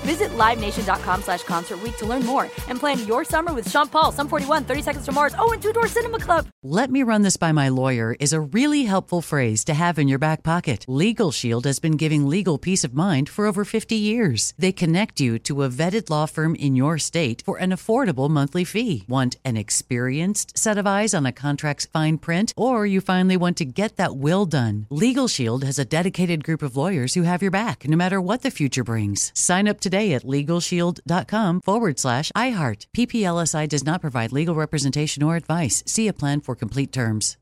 Visit LiveNation.com/Concert Week to learn more and plan your summer with Sean Paul, Sum 41, 30 Seconds to Mars, and Two Door Cinema Club. Let me run this by my lawyer is a really helpful phrase to have in your back pocket. Legal Shield has been giving legal peace of mind for over 50 years. They connect you to a vetted law firm in your state for an affordable monthly fee. Want an experienced set of eyes on a contract's fine print, or you finally want to get that will done? Legal Shield has a dedicated group of lawyers who have your back, no matter what the future brings. Sign up today at LegalShield.com/iHeart. PPLSI does not provide legal representation or advice. See a plan for complete terms.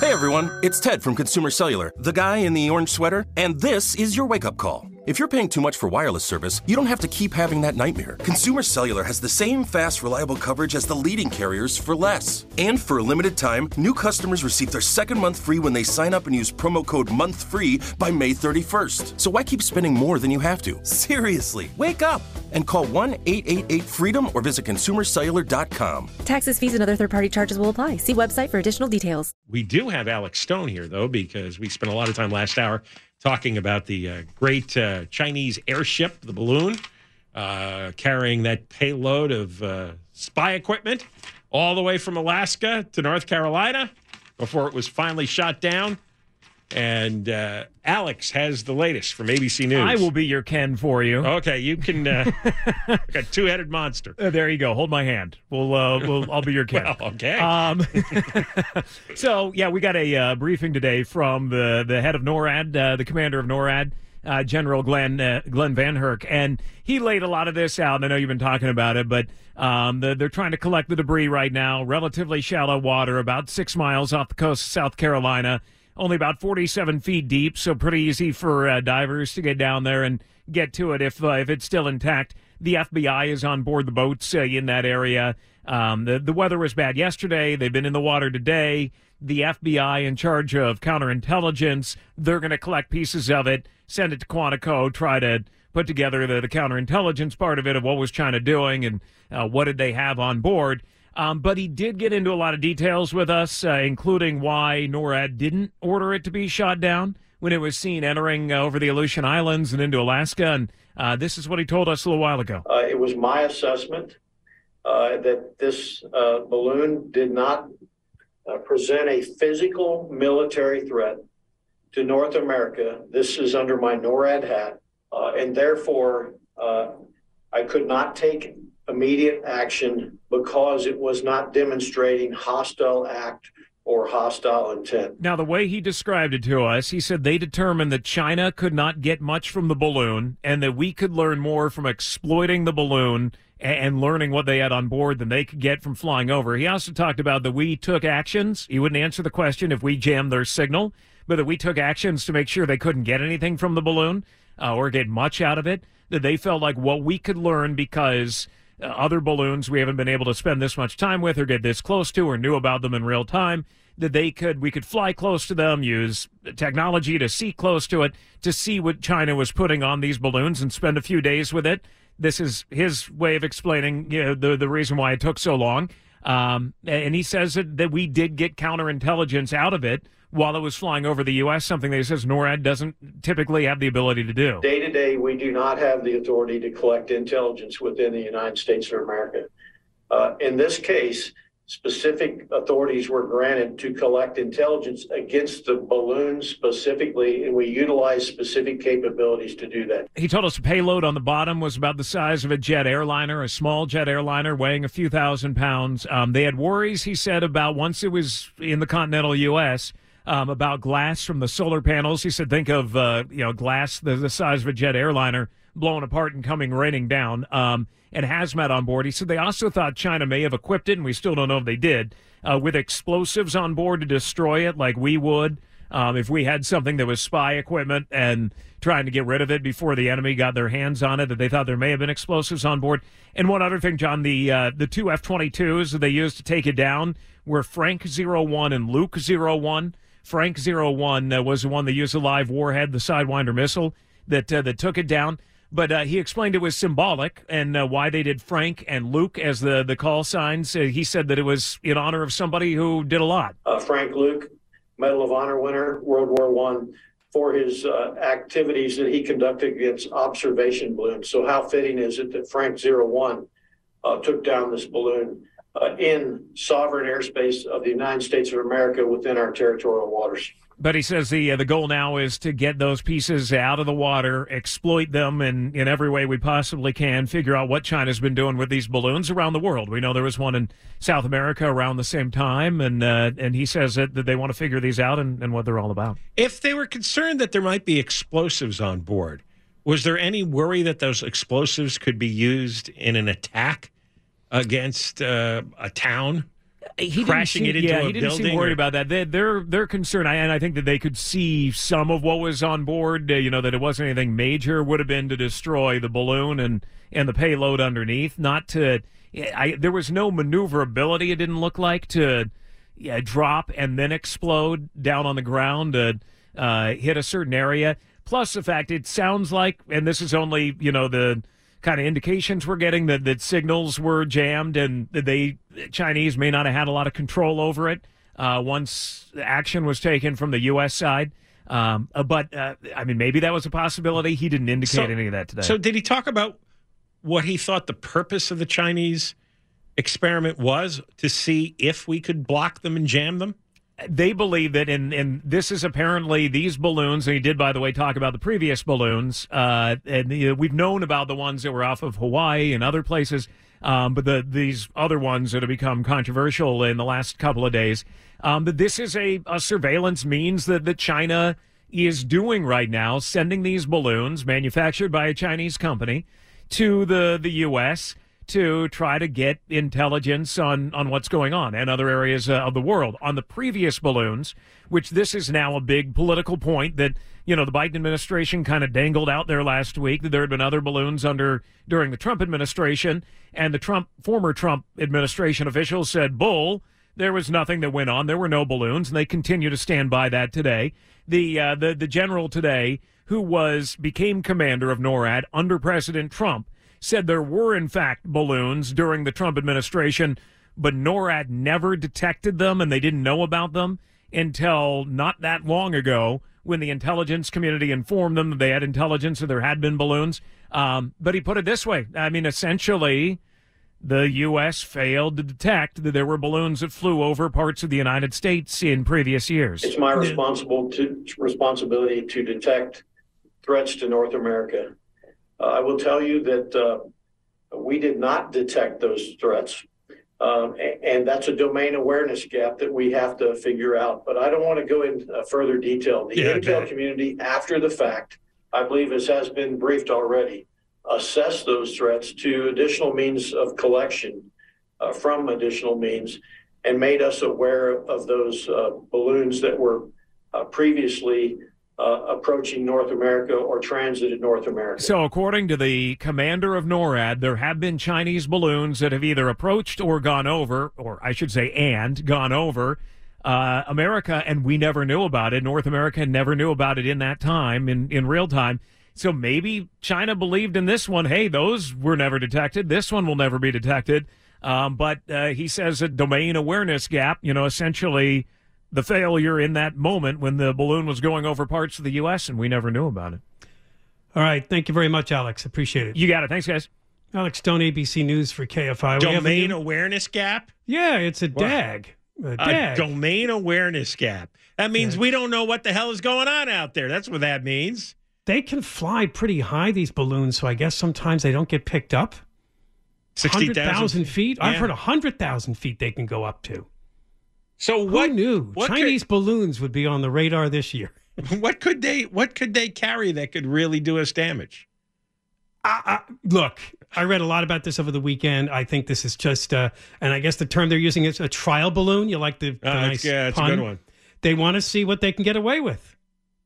Hey everyone, it's Ted from Consumer Cellular, the guy in the orange sweater, and this is your wake-up call. If you're paying too much for wireless service, you don't have to keep having that nightmare. Consumer Cellular has the same fast, reliable coverage as the leading carriers for less. And for a limited time, new customers receive their second month free when they sign up and use promo code MONTHFREE by May 31st. So why keep spending more than you have to? Seriously, wake up and call 1-888-FREEDOM or visit ConsumerCellular.com. Taxes, fees, and other third-party charges will apply. See website for additional details. We do have Alex Stone here, though, because we spent a lot of time last hour talking about the great Chinese airship, the balloon, carrying that payload of spy equipment all the way from Alaska to North Carolina before it was finally shot down. And Alex has the latest from ABC News. I will be your Ken for you. Okay, you can. Like a two-headed monster. There you go. Hold my hand. I'll be your Ken. Well, okay. So yeah, we got a briefing today from the head of NORAD, the commander of NORAD, General Glen VanHerck, and he laid a lot of this out. And I know you've been talking about it, but they're trying to collect the debris right now. Relatively shallow water, about 6 miles off the coast of South Carolina. Only about 47 feet deep, so pretty easy for divers to get down there and get to it if it's still intact. The FBI is on board the boats in that area. The weather was bad yesterday. They've been in the water today. The FBI in charge of counterintelligence, they're going to collect pieces of it, send it to Quantico, try to put together the counterintelligence part of it, of what was China doing and what did they have on board. But he did get into a lot of details with us, including why NORAD didn't order it to be shot down when it was seen entering over the Aleutian Islands and into Alaska. And this is what he told us a little while ago. It was my assessment that this balloon did not present a physical military threat to North America. This is under my NORAD hat, and therefore I could not take immediate action because it was not demonstrating hostile act or hostile intent. Now, the way he described it to us, he said they determined that China could not get much from the balloon and that we could learn more from exploiting the balloon and learning what they had on board than they could get from flying over. He also talked about that we took actions. He wouldn't answer the question if we jammed their signal, but that we took actions to make sure they couldn't get anything from the balloon or get much out of it, that they felt like what we could learn because other balloons we haven't been able to spend this much time with or get this close to or knew about them in real time, that we could fly close to them, use technology to see close to it, to see what China was putting on these balloons and spend a few days with it. This is his way of explaining the reason why it took so long. And he says that we did get counterintelligence out of it while it was flying over the U.S., something that he says NORAD doesn't typically have the ability to do. Day to day, we do not have the authority to collect intelligence within the United States of America. In this case, specific authorities were granted to collect intelligence against the balloons specifically, and we utilized specific capabilities to do that. He told us the payload on the bottom was about the size of a jet airliner, a small jet airliner weighing a few thousand pounds. They had worries, he said, about once it was in the continental U.S., about glass from the solar panels. He said, think of glass the size of a jet airliner blown apart and raining down, and hazmat on board. He said they also thought China may have equipped it, and we still don't know if they did, with explosives on board to destroy it like we would if we had something that was spy equipment and trying to get rid of it before the enemy got their hands on it, that they thought there may have been explosives on board. And one other thing, John, the two F-22s that they used to take it down were Frank 01 and Luke 01. Frank 01 was the one that used a live warhead, the Sidewinder missile, that took it down. But he explained it was symbolic and why they did Frank and Luke as the call signs. He said that it was in honor of somebody who did a lot. Frank Luke, Medal of Honor winner, World War I, for his activities that he conducted against observation balloons. So how fitting is it that Frank 01 took down this balloon in sovereign airspace of the United States of America within our territorial waters? But he says the goal now is to get those pieces out of the water, exploit them in every way we possibly can, figure out what China's been doing with these balloons around the world. We know there was one in South America around the same time, and he says that they want to figure these out and what they're all about. If they were concerned that there might be explosives on board, was there any worry that those explosives could be used in an attack against a town? He crashing it into a building? Yeah, he didn't seem worried about that. They're concerned, and I think that they could see some of what was on board, that it wasn't anything major, would have been to destroy the balloon and the payload underneath. There was no maneuverability, it didn't look like, to drop and then explode down on the ground, hit a certain area. Plus the fact it sounds like, and this is only, the kind of indications we're getting that signals were jammed and the Chinese may not have had a lot of control over it once action was taken from the U.S. side. Maybe that was a possibility. He didn't indicate any of that today. So did he talk about what he thought the purpose of the Chinese experiment was, to see if we could block them and jam them? They believe that, and this is apparently these balloons, and he did, by the way, talk about the previous balloons, and we've known about the ones that were off of Hawaii and other places, but these other ones that have become controversial in the last couple of days, that this is a surveillance means that China is doing right now, sending these balloons manufactured by a Chinese company to the U.S., to try to get intelligence on what's going on and other areas of the world. On the previous balloons, which this is now a big political point that, the Biden administration kind of dangled out there last week, that there had been other balloons during the Trump administration, and the former Trump administration officials said, bull, there was nothing that went on. There were no balloons, and they continue to stand by that today. The general today, who became commander of NORAD under President Trump, said there were, in fact, balloons during the Trump administration, but NORAD never detected them, and they didn't know about them until not that long ago when the intelligence community informed them that they had intelligence or there had been balloons. But he put it this way. Essentially, the U.S. failed to detect that there were balloons that flew over parts of the United States in previous years. It's my responsibility to detect threats to North America. I will tell you that we did not detect those threats, and that's a domain awareness gap that we have to figure out. But I don't want to go into further detail. The intel community, after the fact, I believe as has been briefed already, assess those threats to additional means of collection from additional means, and made us aware of those balloons that were previously approaching North America or transited North America. So according to the commander of NORAD, there have been Chinese balloons that have either approached or gone over, or I should say gone over America, and we never knew about it. North America never knew about it in that time, in real time. So maybe China believed in this one, hey, those were never detected. This one will never be detected. But he says a domain awareness gap, essentially the failure in that moment when the balloon was going over parts of the U.S. and we never knew about it. All right. Thank you very much, Alex. Appreciate it. You got it. Thanks, guys. Alex Stone, ABC News for KFI. Domain awareness gap? Yeah, it's a DAG. A domain awareness gap. That means we don't know what the hell is going on out there. That's what that means. They can fly pretty high, these balloons, so I guess sometimes they don't get picked up. 60,000 feet? Yeah. I've heard 100,000 feet they can go up to. So what, who knew what Chinese balloons would be on the radar this year? What could they carry that could really do us damage? Look, I read a lot about this over the weekend. I think this is just, and I guess the term they're using is a trial balloon. You like the nice pun? A good one. They want to see what they can get away with.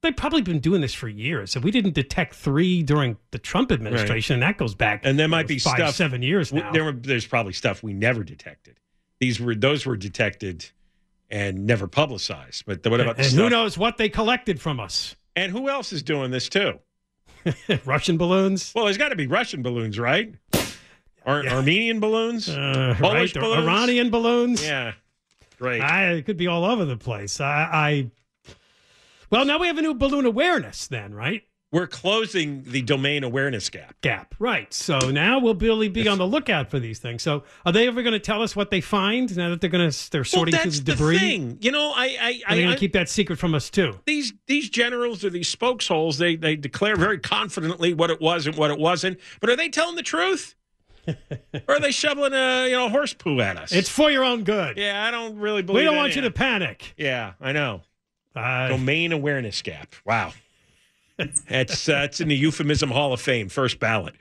They've probably been doing this for years. If we didn't detect 3 during the Trump administration, and that goes back, and there might be 5-7 years now. There's probably stuff we never detected. Those were detected and never publicized. But what about the stuff? Who knows what they collected from us? And who else is doing this too? Russian balloons? Well, there's got to be Russian balloons, right? Armenian balloons? Polish balloons? Iranian balloons? Yeah. Great. It could be all over the place. Well, now we have a new balloon awareness then, right? We're closing the domain awareness gap. Right. So now we'll really be on the lookout for these things. So are they ever going to tell us what they find now that they're sorting through the debris? That's the thing. You know, are they going to keep that secret from us too? These generals or these spokesholes, they declare very confidently what it was and what it wasn't. But are they telling the truth? Or are they shoveling horse poo at us? It's for your own good. Yeah, I don't really believe it. We don't want you to panic. Yeah, I know. Domain awareness gap. Wow. That's in the Euphemism Hall of Fame, first ballot.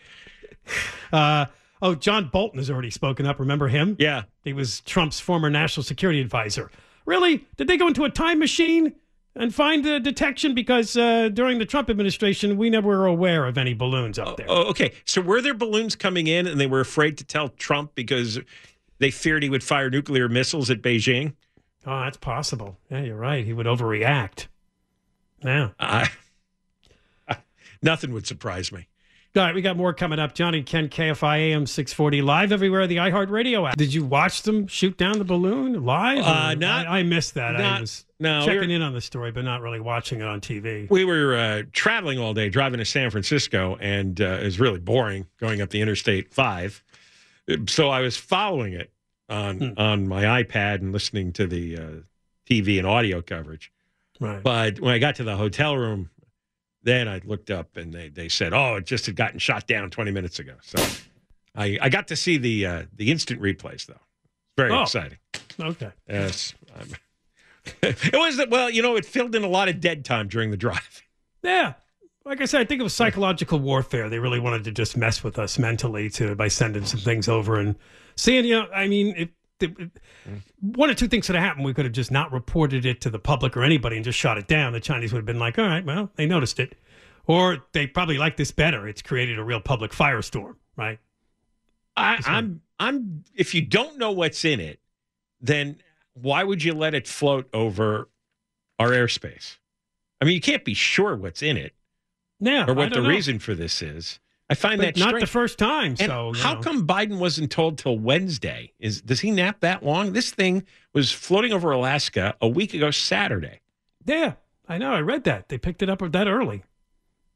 John Bolton has already spoken up. Remember him? Yeah. He was Trump's former national security advisor. Really? Did they go into a time machine and find the detection? Because during the Trump administration, we never were aware of any balloons up there. Okay. So were there balloons coming in and they were afraid to tell Trump because they feared he would fire nuclear missiles at Beijing? Oh, that's possible. Yeah, you're right. He would overreact. Yeah. Nothing would surprise me. All right, we got more coming up. Johnny Ken, KFI AM 640, live everywhere, the iHeartRadio app. Did you watch them shoot down the balloon live? I missed that. I was checking in on the story, but not really watching it on TV. We were traveling all day, driving to San Francisco, and it was really boring going up the Interstate 5. So I was following it on my iPad and listening to the TV and audio coverage. Right. But when I got to the hotel room, then I looked up, and they said, it just had gotten shot down 20 minutes ago. So I got to see the instant replays, though. Very exciting. Okay. Yes. It was, it filled in a lot of dead time during the drive. Yeah. Like I said, I think it was psychological warfare. They really wanted to just mess with us mentally by sending some things over and seeing, one or two things could have happened. We could have just not reported it to the public or anybody and just shot it down. The Chinese would have been like, all right, well, they noticed it. Or they probably like this better. It's created a real public firestorm, right? If you don't know what's in it, then why would you let it float over our airspace? I mean, you can't be sure what's in it or what the reason for this is. I find that strange. Not the first time. And so how come Biden wasn't told till Wednesday? Does he nap that long? This thing was floating over Alaska a week ago Saturday. Yeah, I know. I read that they picked it up that early,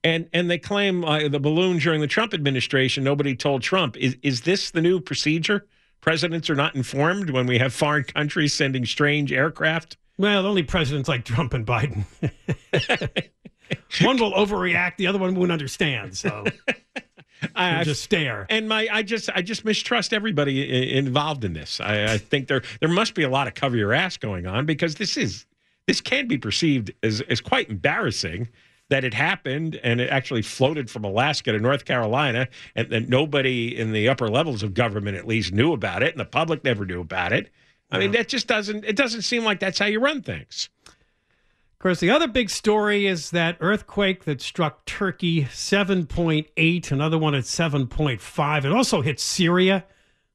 and they claim the balloon during the Trump administration. Nobody told Trump. Is this the new procedure? Presidents are not informed when we have foreign countries sending strange aircraft. Well, only presidents like Trump and Biden. One will overreact. The other one won't understand. So. I just stare, and I just mistrust everybody involved in this. I think there must be a lot of cover your ass going on, because this can be perceived as quite embarrassing that it happened and it actually floated from Alaska to North Carolina, and that nobody in the upper levels of government at least knew about it, and the public never knew about it. I mean, that just doesn't seem like that's how you run things. Of course, the other big story is that earthquake that struck Turkey, 7.8, another one at 7.5. It also hit Syria.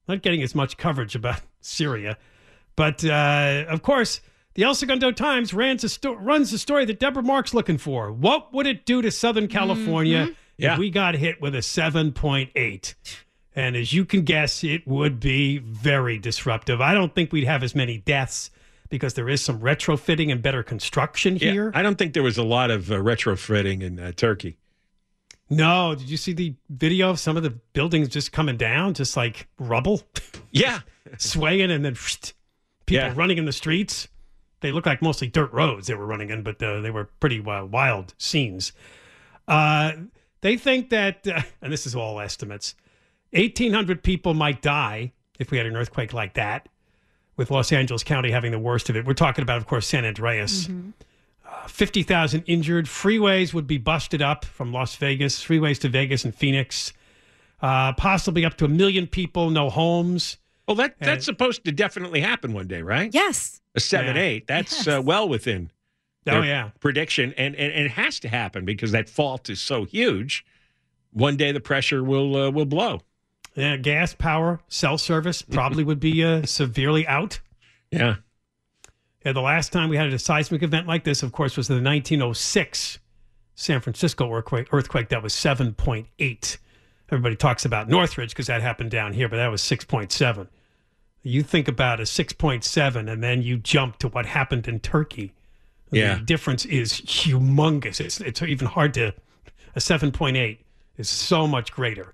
Not getting as much coverage about Syria. But, of course, the El Segundo Times runs the story that Deborah Mark's looking for. What would it do to Southern California if we got hit with a 7.8? And as you can guess, it would be very disruptive. I don't think we'd have as many deaths, because there is some retrofitting and better construction here. I don't think there was a lot of retrofitting in Turkey. No, did you see the video of some of the buildings just coming down, just like rubble? Yeah. Swaying and then people running in the streets. They look like mostly dirt roads they were running in, but they were pretty wild scenes. They think that, and this is all estimates, 1,800 people might die if we had an earthquake like that, with Los Angeles County having the worst of it. We're talking about, of course, San Andreas. Mm-hmm. 50,000 injured. Freeways would be busted up from Las Vegas, freeways to Vegas and Phoenix. Possibly up to 1 million people, no homes. Well, that's supposed to definitely happen one day, right? Yes. A 7-8. That's well within prediction. And it has to happen because that fault is so huge. One day the pressure will blow. Yeah, gas, power, cell service probably would be severely out. Yeah. Yeah, the last time we had a seismic event like this, of course, was the 1906 San Francisco earthquake. That was 7.8. Everybody talks about Northridge because that happened down here, but that was 6.7. You think about a 6.7, and then you jump to what happened in Turkey. The difference is humongous. It's even hard to... A 7.8 is so much greater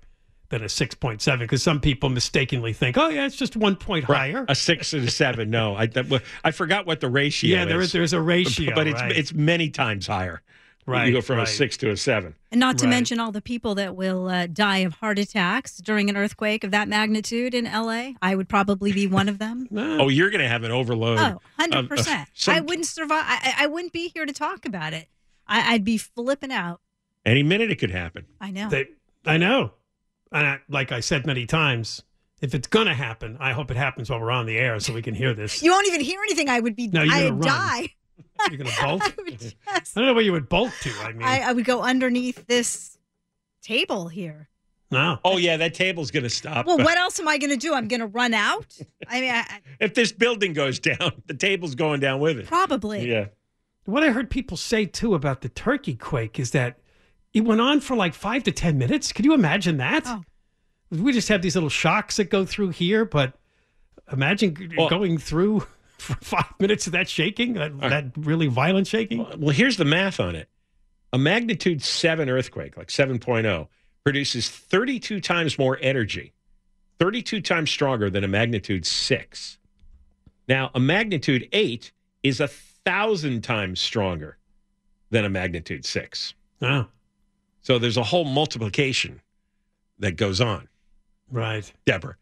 than a 6.7 because some people mistakenly think, oh, yeah, it's just 1 point higher. A 6 and a 7, no. I forgot what the ratio is. Yeah, there's a ratio, but it's many times higher. Right, you go from a 6 to a 7. And not to mention all the people that will die of heart attacks during an earthquake of that magnitude in L.A. I would probably be one of them. Oh, you're going to have an overload. Oh, 100%. I wouldn't survive. I wouldn't be here to talk about it. I'd be flipping out. Any minute it could happen. I know. I know. And like I said many times, if it's going to happen, I hope it happens while we're on the air so we can hear this. You won't even hear anything. I'd die. You're going to bolt? I don't know where you would bolt to. I mean, I would go underneath this table here. No. Oh, yeah, that table's going to stop. Well, what else am I going to do? I'm going to run out? I mean, if this building goes down, the table's going down with it. Probably. Yeah. What I heard people say, too, about the Turkey quake is that it went on for like 5 to 10 minutes. Could you imagine that? Oh. We just have these little shocks that go through here, but imagine going through... For 5 minutes of that shaking, that really violent shaking? Well, here's the math on it. A magnitude 7 earthquake, like 7.0, produces 32 times more energy, 32 times stronger than a magnitude 6. Now, a magnitude 8 is 1,000 times stronger than a magnitude 6. Oh. So there's a whole multiplication that goes on. Right. Deborah.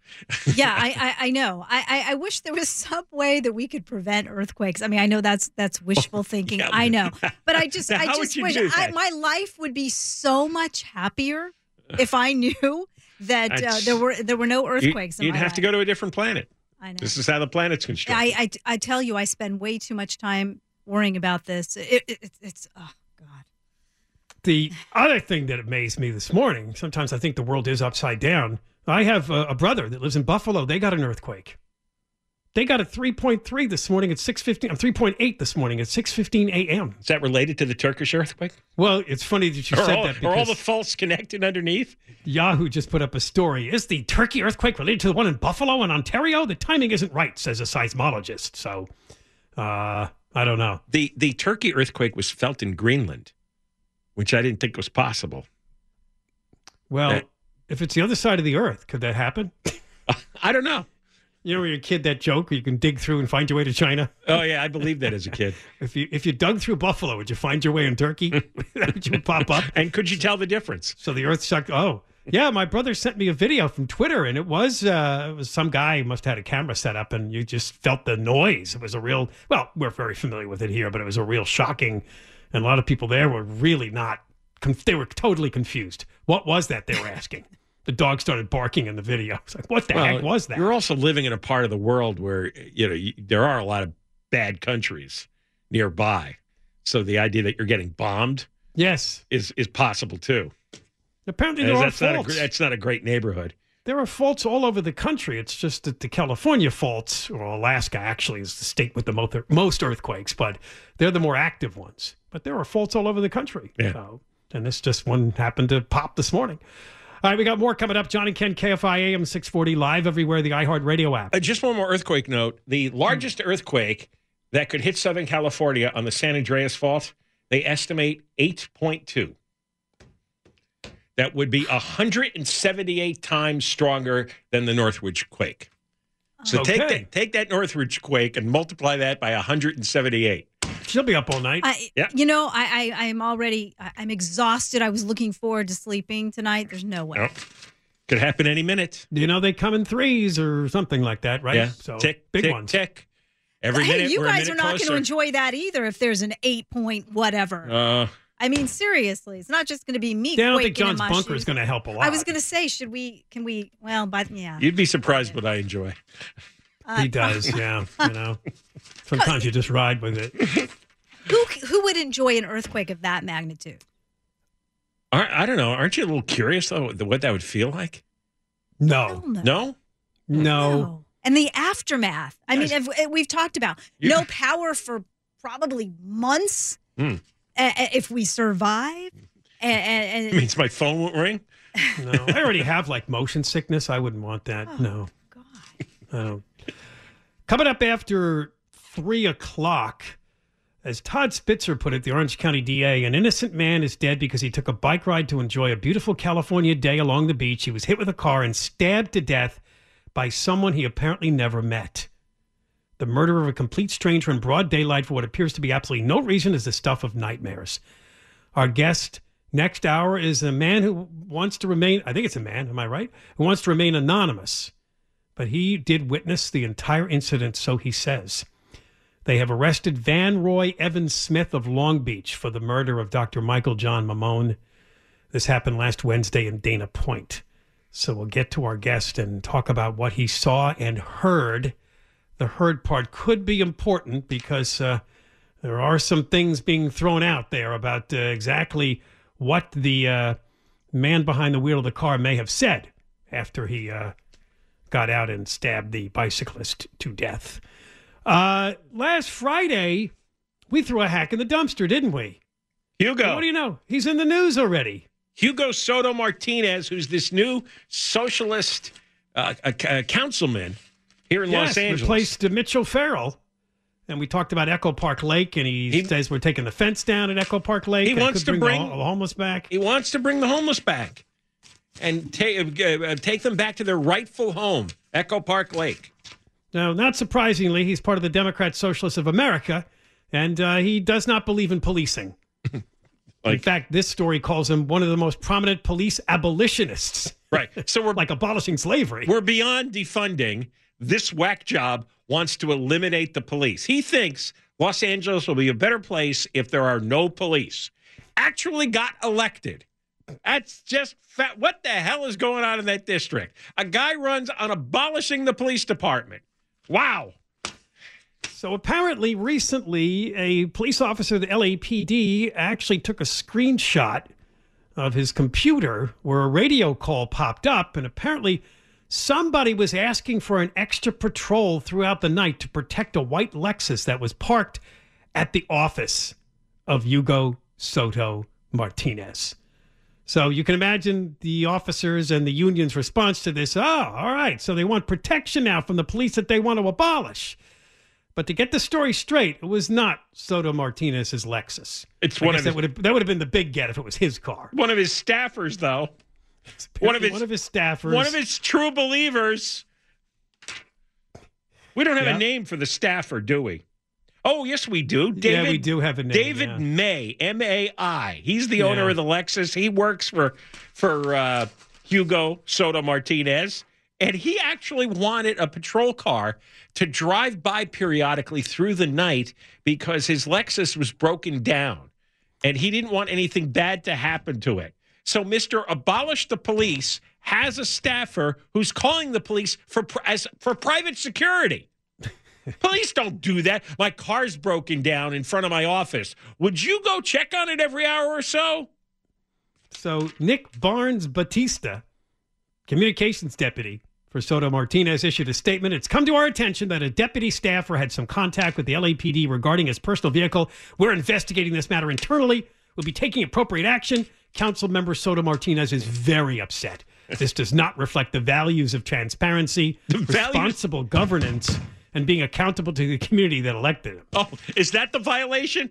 Yeah, I know. I wish there was some way that we could prevent earthquakes. I mean, I know that's wishful thinking. Yeah. I know. But I just wish my life would be so much happier if I knew that there were no earthquakes. You'd have to go to a different planet. I know. This is how the planet's constructed. I tell you, I spend way too much time worrying about this. It's God. The other thing that amazed me this morning, sometimes I think the world is upside down. I have a brother that lives in Buffalo. They got an earthquake. They got a 3.3 this morning at 6:15. 3.8 this morning at 6:15 a.m. Is that related to the Turkish earthquake? Well, it's funny that you said that. Are all the faults connected underneath? Yahoo just put up a story. Is the Turkey earthquake related to the one in Buffalo and Ontario? The timing isn't right, says a seismologist. So, I don't know. The Turkey earthquake was felt in Greenland, which I didn't think was possible. Well... If it's the other side of the earth, could that happen? I don't know. You know, when you're a kid, that joke where you can dig through and find your way to China? Oh, yeah, I believed that as a kid. If you dug through Buffalo, would you find your way in Turkey? Would you pop up? And could you tell the difference? So the earth sucked. Oh, yeah, my brother sent me a video from Twitter, and it was some guy who must have had a camera set up, and you just felt the noise. It was a real, well, we're very familiar with it here, but it was a real shocking, and a lot of people there were really not, they were totally confused. What was that they were asking? The dog started barking in the video. It's like, what the heck was that? You're also living in a part of the world where, you know, there are a lot of bad countries nearby. So the idea that you're getting bombed is possible, too. Apparently there are faults. That's not a great neighborhood. There are faults all over the country. It's just that the California faults, or Alaska actually is the state with the most earthquakes, but they're the more active ones. But there are faults all over the country. Yeah. So, and this just one happened to pop this morning. All right, we got more coming up. John and Ken, KFI AM 640, live everywhere, the iHeartRadio app. Just one more earthquake note. The largest earthquake that could hit Southern California on the San Andreas Fault, they estimate 8.2. that would be 178 times stronger than the Northridge quake. So okay. take that Northridge quake and multiply that by 178. She'll be up all night. Yeah. You know, I'm exhausted. I was looking forward to sleeping tonight. There's no way. Nope. Could happen any minute. You know, they come in threes or something like that, right? Yeah. So tick, big tick, ones. Tick. Every minute, you guys are not going to enjoy that either if there's an 8-point whatever. I mean, seriously, it's not just going to be me. I don't think John's bunker is going to help a lot. I was going to say, yeah. You'd be surprised what I enjoy. He does, yeah. You know, sometimes you just ride with it. Who would enjoy an earthquake of that magnitude? I don't know. Aren't you a little curious though what that would feel like? No, no. And the aftermath. I mean, we've talked about no power for probably months. Mm. If we survive, it means my phone won't ring. No, I already have like motion sickness. I wouldn't want that. Oh, no, God. Coming up after 3 o'clock, as Todd Spitzer put it, the Orange County DA, an innocent man is dead because he took a bike ride to enjoy a beautiful California day along the beach. He was hit with a car and stabbed to death by someone he apparently never met. The murder of a complete stranger in broad daylight for what appears to be absolutely no reason is the stuff of nightmares. Our guest next hour is a man who wants to remain, I think it's a man, am I right? Who wants to remain anonymous. But he did witness the entire incident, so he says. They have arrested Van Roy Evan Smith of Long Beach for the murder of Dr. Michael John Mamone. This happened last Wednesday in Dana Point. So we'll get to our guest and talk about what he saw and heard. The herd part could be important because there are some things being thrown out there about exactly what the man behind the wheel of the car may have said after he got out and stabbed the bicyclist to death. Last Friday, we threw a hack in the dumpster, didn't we? Hugo. And what do you know? He's in the news already. Hugo Soto-Martinez, who's this new socialist councilman here in Los Angeles. Replaced Mitchell Farrell. And we talked about Echo Park Lake, and he says we're taking the fence down at Echo Park Lake. He wants to bring the homeless back. He wants to bring the homeless back and take them back to their rightful home, Echo Park Lake. Now, not surprisingly, he's part of the Democrat Socialists of America, and he does not believe in policing. In fact, this story calls him one of the most prominent police abolitionists. Right. So we're like abolishing slavery. We're beyond defunding. This whack job wants to eliminate the police. He thinks Los Angeles will be a better place if there are no police. Actually got elected. That's just fat. What the hell is going on in that district? A guy runs on abolishing the police department. Wow. So apparently recently a police officer of the LAPD actually took a screenshot of his computer where a radio call popped up, and apparently somebody was asking for an extra patrol throughout the night to protect a white Lexus that was parked at the office of Hugo Soto-Martinez. So you can imagine the officers and the union's response to this. Oh, all right. So they want protection now from the police that they want to abolish. But to get the story straight, it was not Soto-Martinez's Lexus. It's one of that would have been the big get if it was his car. One of his staffers, though. One of his staffers. One of his true believers. We don't have a name for the staffer, do we? Oh, yes, we do. David, we do have a name. David May, M-A-I. He's the owner of the Lexus. He works for Hugo Soto-Martinez. And he actually wanted a patrol car to drive by periodically through the night because his Lexus was broken down. And he didn't want anything bad to happen to it. So Mr. Abolish the Police has a staffer who's calling the police for private security. Police don't do that. My car's broken down in front of my office. Would you go check on it every hour or so? So Nick Barnes-Bautista, communications deputy for Soto-Martinez, issued a statement. It's come to our attention that a deputy staffer had some contact with the LAPD regarding his personal vehicle. We're investigating this matter internally. We'll be taking appropriate action. Council member Soto-Martinez is very upset. This does not reflect the values of transparency, responsible governance, and being accountable to the community that elected him. Oh, is that the violation?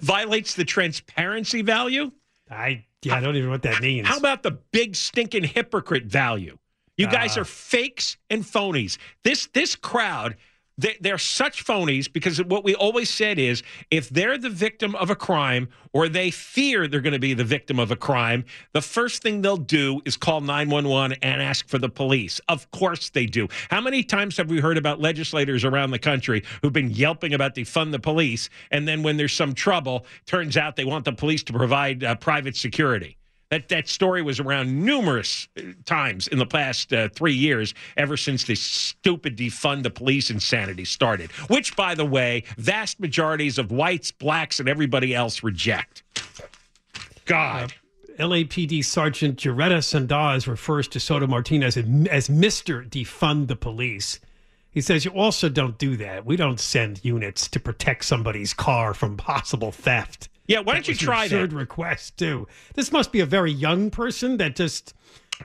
Violates the transparency value? I Yeah, I don't even know what that means. How about the big stinking hypocrite value? You guys are fakes and phonies. This crowd, they're such phonies because what we always said is if they're the victim of a crime or they fear they're going to be the victim of a crime, the first thing they'll do is call 911 and ask for the police. Of course they do. How many times have we heard about legislators around the country who've been yelping about defund the police, and then when there's some trouble, turns out they want the police to provide private security? That story was around numerous times in the past 3 years, ever since this stupid defund the police insanity started, which, by the way, vast majorities of whites, blacks, and everybody else reject. God. LAPD Sergeant Jaretta Sandaz refers to Soto-Martinez as Mr. Defund the Police. He says, you also don't do that. We don't send units to protect somebody's car from possible theft. Yeah, why don't you try that? Absurd request, too. This must be a very young person that just,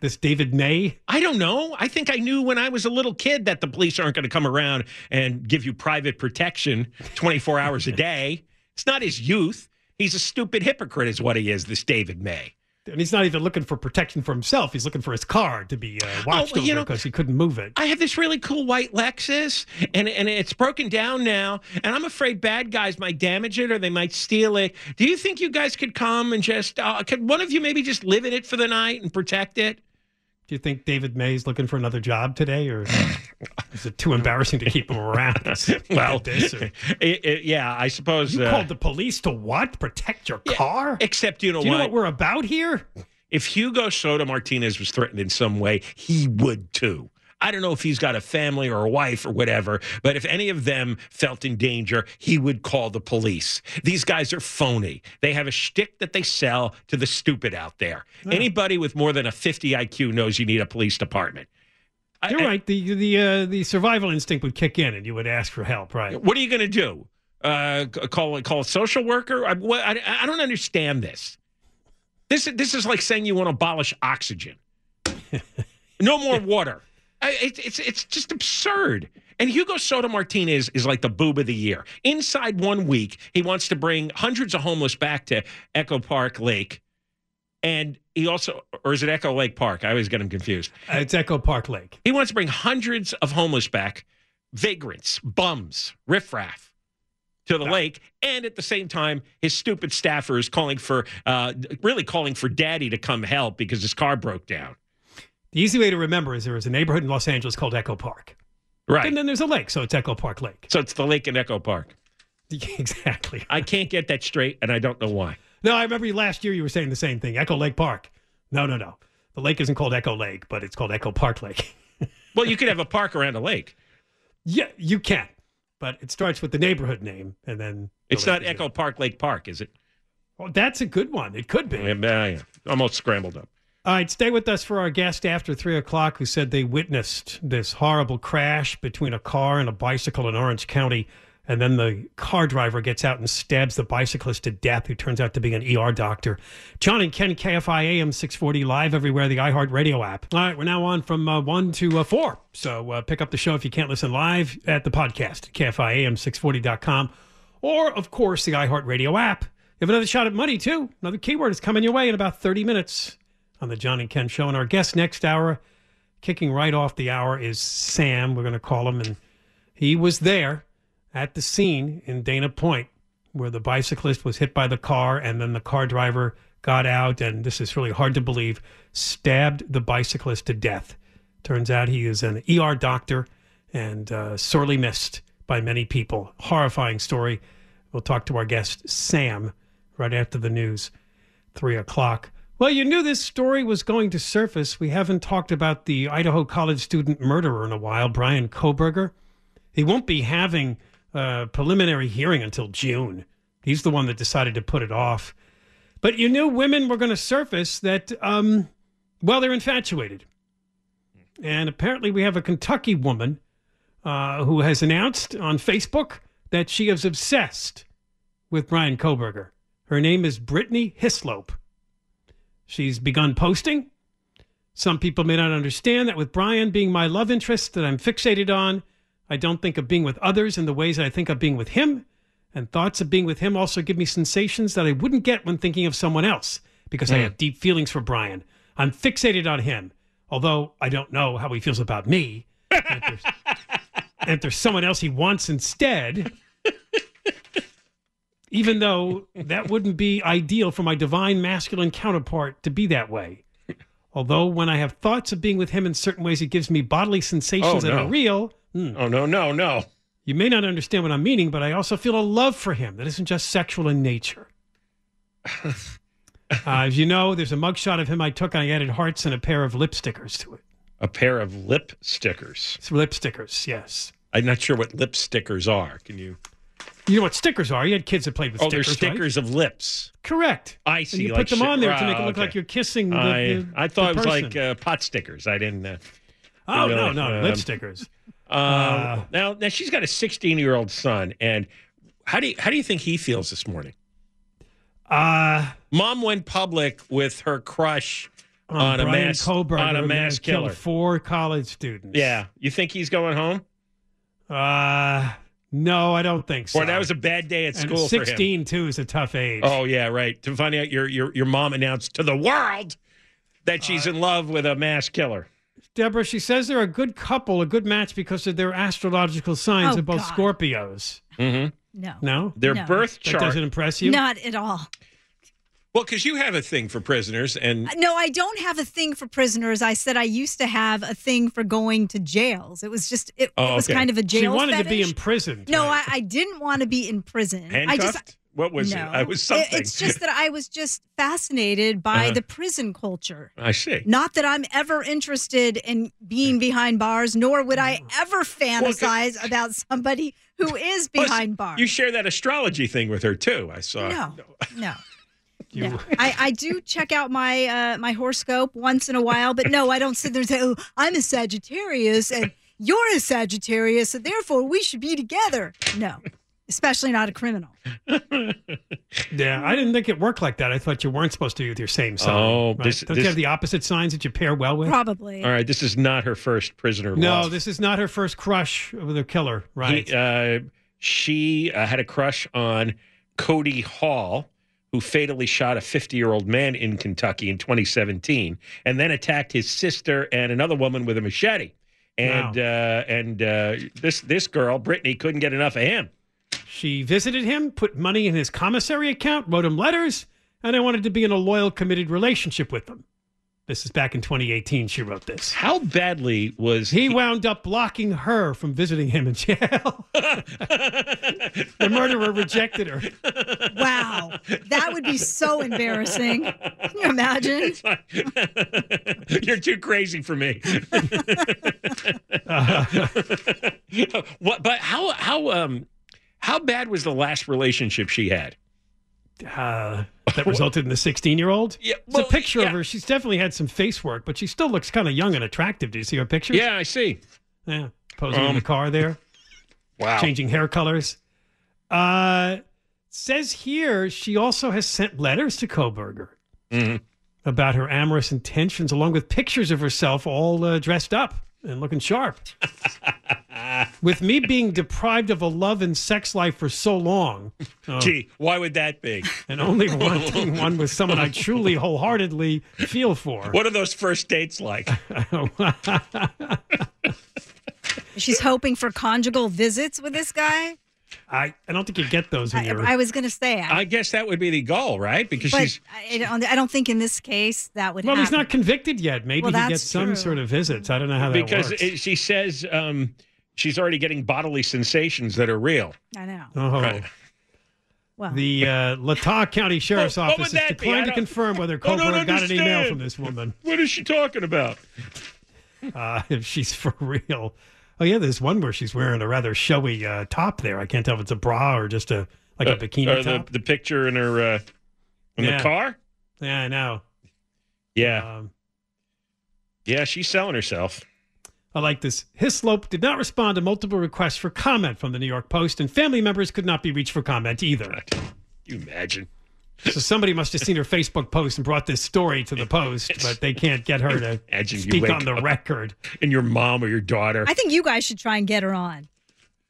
this David May. I don't know. I think I knew when I was a little kid that the police aren't going to come around and give you private protection 24 hours a day. It's not his youth. He's a stupid hypocrite is what he is, this David May. And he's not even looking for protection for himself. He's looking for his car to be watched over because he couldn't move it. I have this really cool white Lexus, and it's broken down now, and I'm afraid bad guys might damage it or they might steal it. Do you think you guys could come and just could one of you maybe just live in it for the night and protect it? Do you think David May's looking for another job today, or is it too embarrassing to keep him around? Well, yeah, I suppose. You called the police to what? Protect your car? Except, you know what? Do you know what we're about here? If Hugo Soto-Martinez was threatened in some way, he would too. I don't know if he's got a family or a wife or whatever, but if any of them felt in danger, he would call the police. These guys are phony. They have a shtick that they sell to the stupid out there. Oh. Anybody with more than a 50 IQ knows you need a police department. You're right. The survival instinct would kick in, and you would ask for help, right? What are you going to do? Call a social worker? I don't understand this. This is like saying you want to abolish oxygen. No more water. It's just absurd. And Hugo Soto-Martinez is like the boob of the year. Inside 1 week, he wants to bring hundreds of homeless back to Echo Park Lake. And he also, or is it Echo Lake Park? I always get him confused. It's Echo Park Lake. He wants to bring hundreds of homeless back, vagrants, bums, riffraff, to the lake. And at the same time, his stupid staffer is calling for, really calling for daddy to come help because his car broke down. The easy way to remember is there is a neighborhood in Los Angeles called Echo Park. Right. And then there's a lake, so it's Echo Park Lake. So it's the lake in Echo Park. Exactly. I can't get that straight, and I don't know why. No, I remember last year you were saying the same thing, Echo Lake Park. No. The lake isn't called Echo Lake, but it's called Echo Park Lake. Well, you could have a park around a lake. Yeah, you can. But it starts with the neighborhood name, and then... It's not Echo Park Lake Park, is it? Well, that's a good one. It could be. Yeah. Almost scrambled up. All right, stay with us for our guest after 3 o'clock who said they witnessed this horrible crash between a car and a bicycle in Orange County, and then the car driver gets out and stabs the bicyclist to death, who turns out to be an ER doctor. John and Ken, KFI AM 640, live everywhere, the iHeartRadio app. All right, we're now on from 1 to 4, so pick up the show if you can't listen live at the podcast, KFIAM640.com, or, of course, the iHeartRadio app. You have another shot at money, too. Another keyword is coming your way in about 30 minutes. On the John and Ken Show. And our guest next hour, kicking right off the hour, is Sam. We're going to call him. And he was there at the scene in Dana Point where the bicyclist was hit by the car, and then the car driver got out and, this is really hard to believe, stabbed the bicyclist to death. Turns out he is an ER doctor and sorely missed by many people. Horrifying story. We'll talk to our guest, Sam, right after the news, 3 o'clock. Well, you knew this story was going to surface. We haven't talked about the Idaho college student murderer in a while, Bryan Kohberger. He won't be having a preliminary hearing until June. He's the one that decided to put it off. But you knew women were going to surface that, well, they're infatuated. And apparently we have a Kentucky woman who has announced on Facebook that she is obsessed with Bryan Kohberger. Her name is Brittany Hislope. She's begun posting. Some people may not understand that with Bryan being my love interest that I'm fixated on, I don't think of being with others in the ways that I think of being with him. And thoughts of being with him also give me sensations that I wouldn't get when thinking of someone else. because I have deep feelings for Bryan. I'm fixated on him, although I don't know how he feels about me. And if there's someone else he wants instead, even though that wouldn't be ideal for my divine masculine counterpart to be that way. Although when I have thoughts of being with him in certain ways, it gives me bodily sensations that are real. Oh, no. You may not understand what I'm meaning, but I also feel a love for him that isn't just sexual in nature. As you know, there's a mugshot of him I took, and I added hearts and a pair of lip stickers to it. A pair of lip stickers? It's lip stickers, yes. I'm not sure what lip stickers are. Can you... You know what stickers are? You had kids that played with stickers, they're stickers of lips. Correct. I see. And you put them on there to make it look like you're kissing I thought it was like pot stickers. I didn't... No, lip stickers. Now, she's got a 16-year-old son, and how do you think he feels this morning? Mom went public with her crush on a mass killer. Killed 4 college students. Yeah. You think he's going home? No, I don't think so. Or that was a bad day at school for him. 16, too, is a tough age. Oh, yeah, right. To find out your mom announced to the world that she's in love with a mass killer. Deborah, she says they're a good couple, a good match because of their astrological signs are both Scorpios. Mm-hmm. No? Their birth chart. That doesn't impress you? Not at all. Well, because you have a thing for prisoners. And no, I don't have a thing for prisoners. I said I used to have a thing for going to jails. It was just, it was kind of a jail fetish. She wanted to be imprisoned. No, right? I didn't want to be in prison. Handcuffed? What was it? I was something. It's just that I was just fascinated by the prison culture. I see. Not that I'm ever interested in being behind bars, nor would I ever fantasize about somebody who is behind bars. You share that astrology thing with her, too, I saw. No. No. I do check out my my horoscope once in a while, but no, I don't sit there and say, I'm a Sagittarius and you're a Sagittarius, so therefore we should be together. No, especially not a criminal. Yeah, I didn't think it worked like that. I thought you weren't supposed to be with your same sign. Oh, right? Don't you have the opposite signs that you pair well with? Probably. All right, this is not her first prisoner. No, this is not her first crush with a killer, right? She had a crush on Cody Hall, who fatally shot a 50-year-old man in Kentucky in 2017 and then attacked his sister and another woman with a machete. And this girl, Brittany, couldn't get enough of him. She visited him, put money in his commissary account, wrote him letters, and I wanted to be in a loyal, committed relationship with him. This is back in 2018 she wrote this. How badly was he... He wound up blocking her from visiting him in jail. The murderer rejected her. Wow. That would be so embarrassing. Can you imagine? You're too crazy for me. But how bad was the last relationship she had? That resulted in the 16-year-old? Yeah, well, it's a picture of her. She's definitely had some face work, but she still looks kind of young and attractive. Do you see her pictures? Yeah, I see. Yeah, posing in the car there. Wow. Changing hair colors. Says here she also has sent letters to Kohberger about her amorous intentions, along with pictures of herself all dressed up and looking sharp. With me being deprived of a love and sex life for so long. Gee, why would that be? And only wanting one with someone I truly wholeheartedly feel for. What are those first dates like? She's hoping for conjugal visits with this guy? I don't think you get those in your... I was going to say... I guess that would be the goal, right? Because she's... I don't think in this case that would happen. Well, he's not convicted yet. Maybe he gets some sort of visits. I don't know how that works. Because she says... she's already getting bodily sensations that are real. I know. Oh. Right. Well, the Latah County Sheriff's Office has declined to confirm whether Kohberger got an email from this woman. What is she talking about? If she's for real. Oh, yeah, there's one where she's wearing a rather showy top there. I can't tell if it's a bra or just a bikini top. The picture in her the car? Yeah, I know. Yeah. Yeah, she's selling herself. I like this. Hislope did not respond to multiple requests for comment from the New York Post, and family members could not be reached for comment either. God, you imagine. So somebody must have seen her Facebook post and brought this story to the Post, but they can't get her to speak on the record. And your mom or your daughter. I think you guys should try and get her on.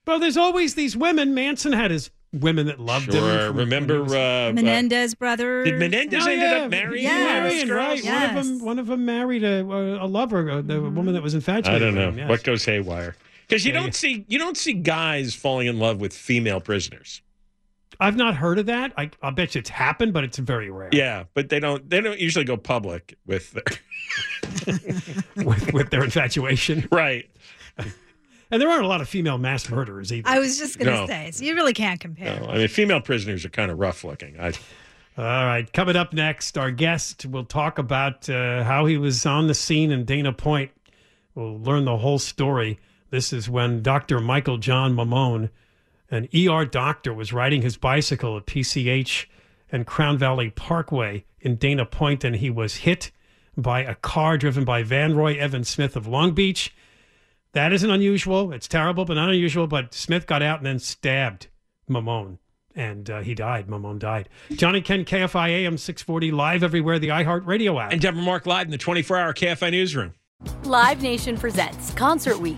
Well, there's always these women. Manson had his women that loved him. Sure. Remember Menendez brothers? Did Menendez end up marrying? Yes. Right. Yes. One of them married a lover, the woman that was infatuated. I don't know him, yes. What goes haywire. Because you don't see guys falling in love with female prisoners. I've not heard of that. I bet you it's happened, but it's very rare. Yeah, but they don't usually go public with with their infatuation, right? And there aren't a lot of female mass murderers either. I was just going to say, so you really can't compare. No, I mean, female prisoners are kind of rough looking. All right, coming up next, our guest will talk about how he was on the scene in Dana Point. We'll learn the whole story. This is when Dr. Michael John Mamone, an ER doctor, was riding his bicycle at PCH and Crown Valley Parkway in Dana Point, and he was hit by a car driven by Van Roy Evan Smith of Long Beach. That isn't unusual. It's terrible, but not unusual. But Smith got out and then stabbed Mamone, and he died. Mamone died. John and Ken, KFI AM 640, live everywhere, the iHeartRadio app. And Deborah Mark live in the 24-hour KFI newsroom. Live Nation presents Concert Week.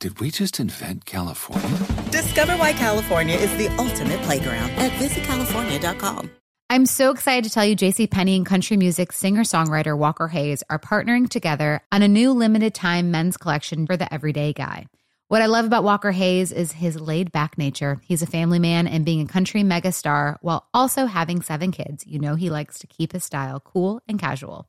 Did we just invent California? Discover why California is the ultimate playground at visitcalifornia.com. I'm so excited to tell you JCPenney and country music singer-songwriter Walker Hayes are partnering together on a new limited-time men's collection for the everyday guy. What I love about Walker Hayes is his laid-back nature. He's a family man, and being a country megastar while also having 7 kids, you know he likes to keep his style cool and casual.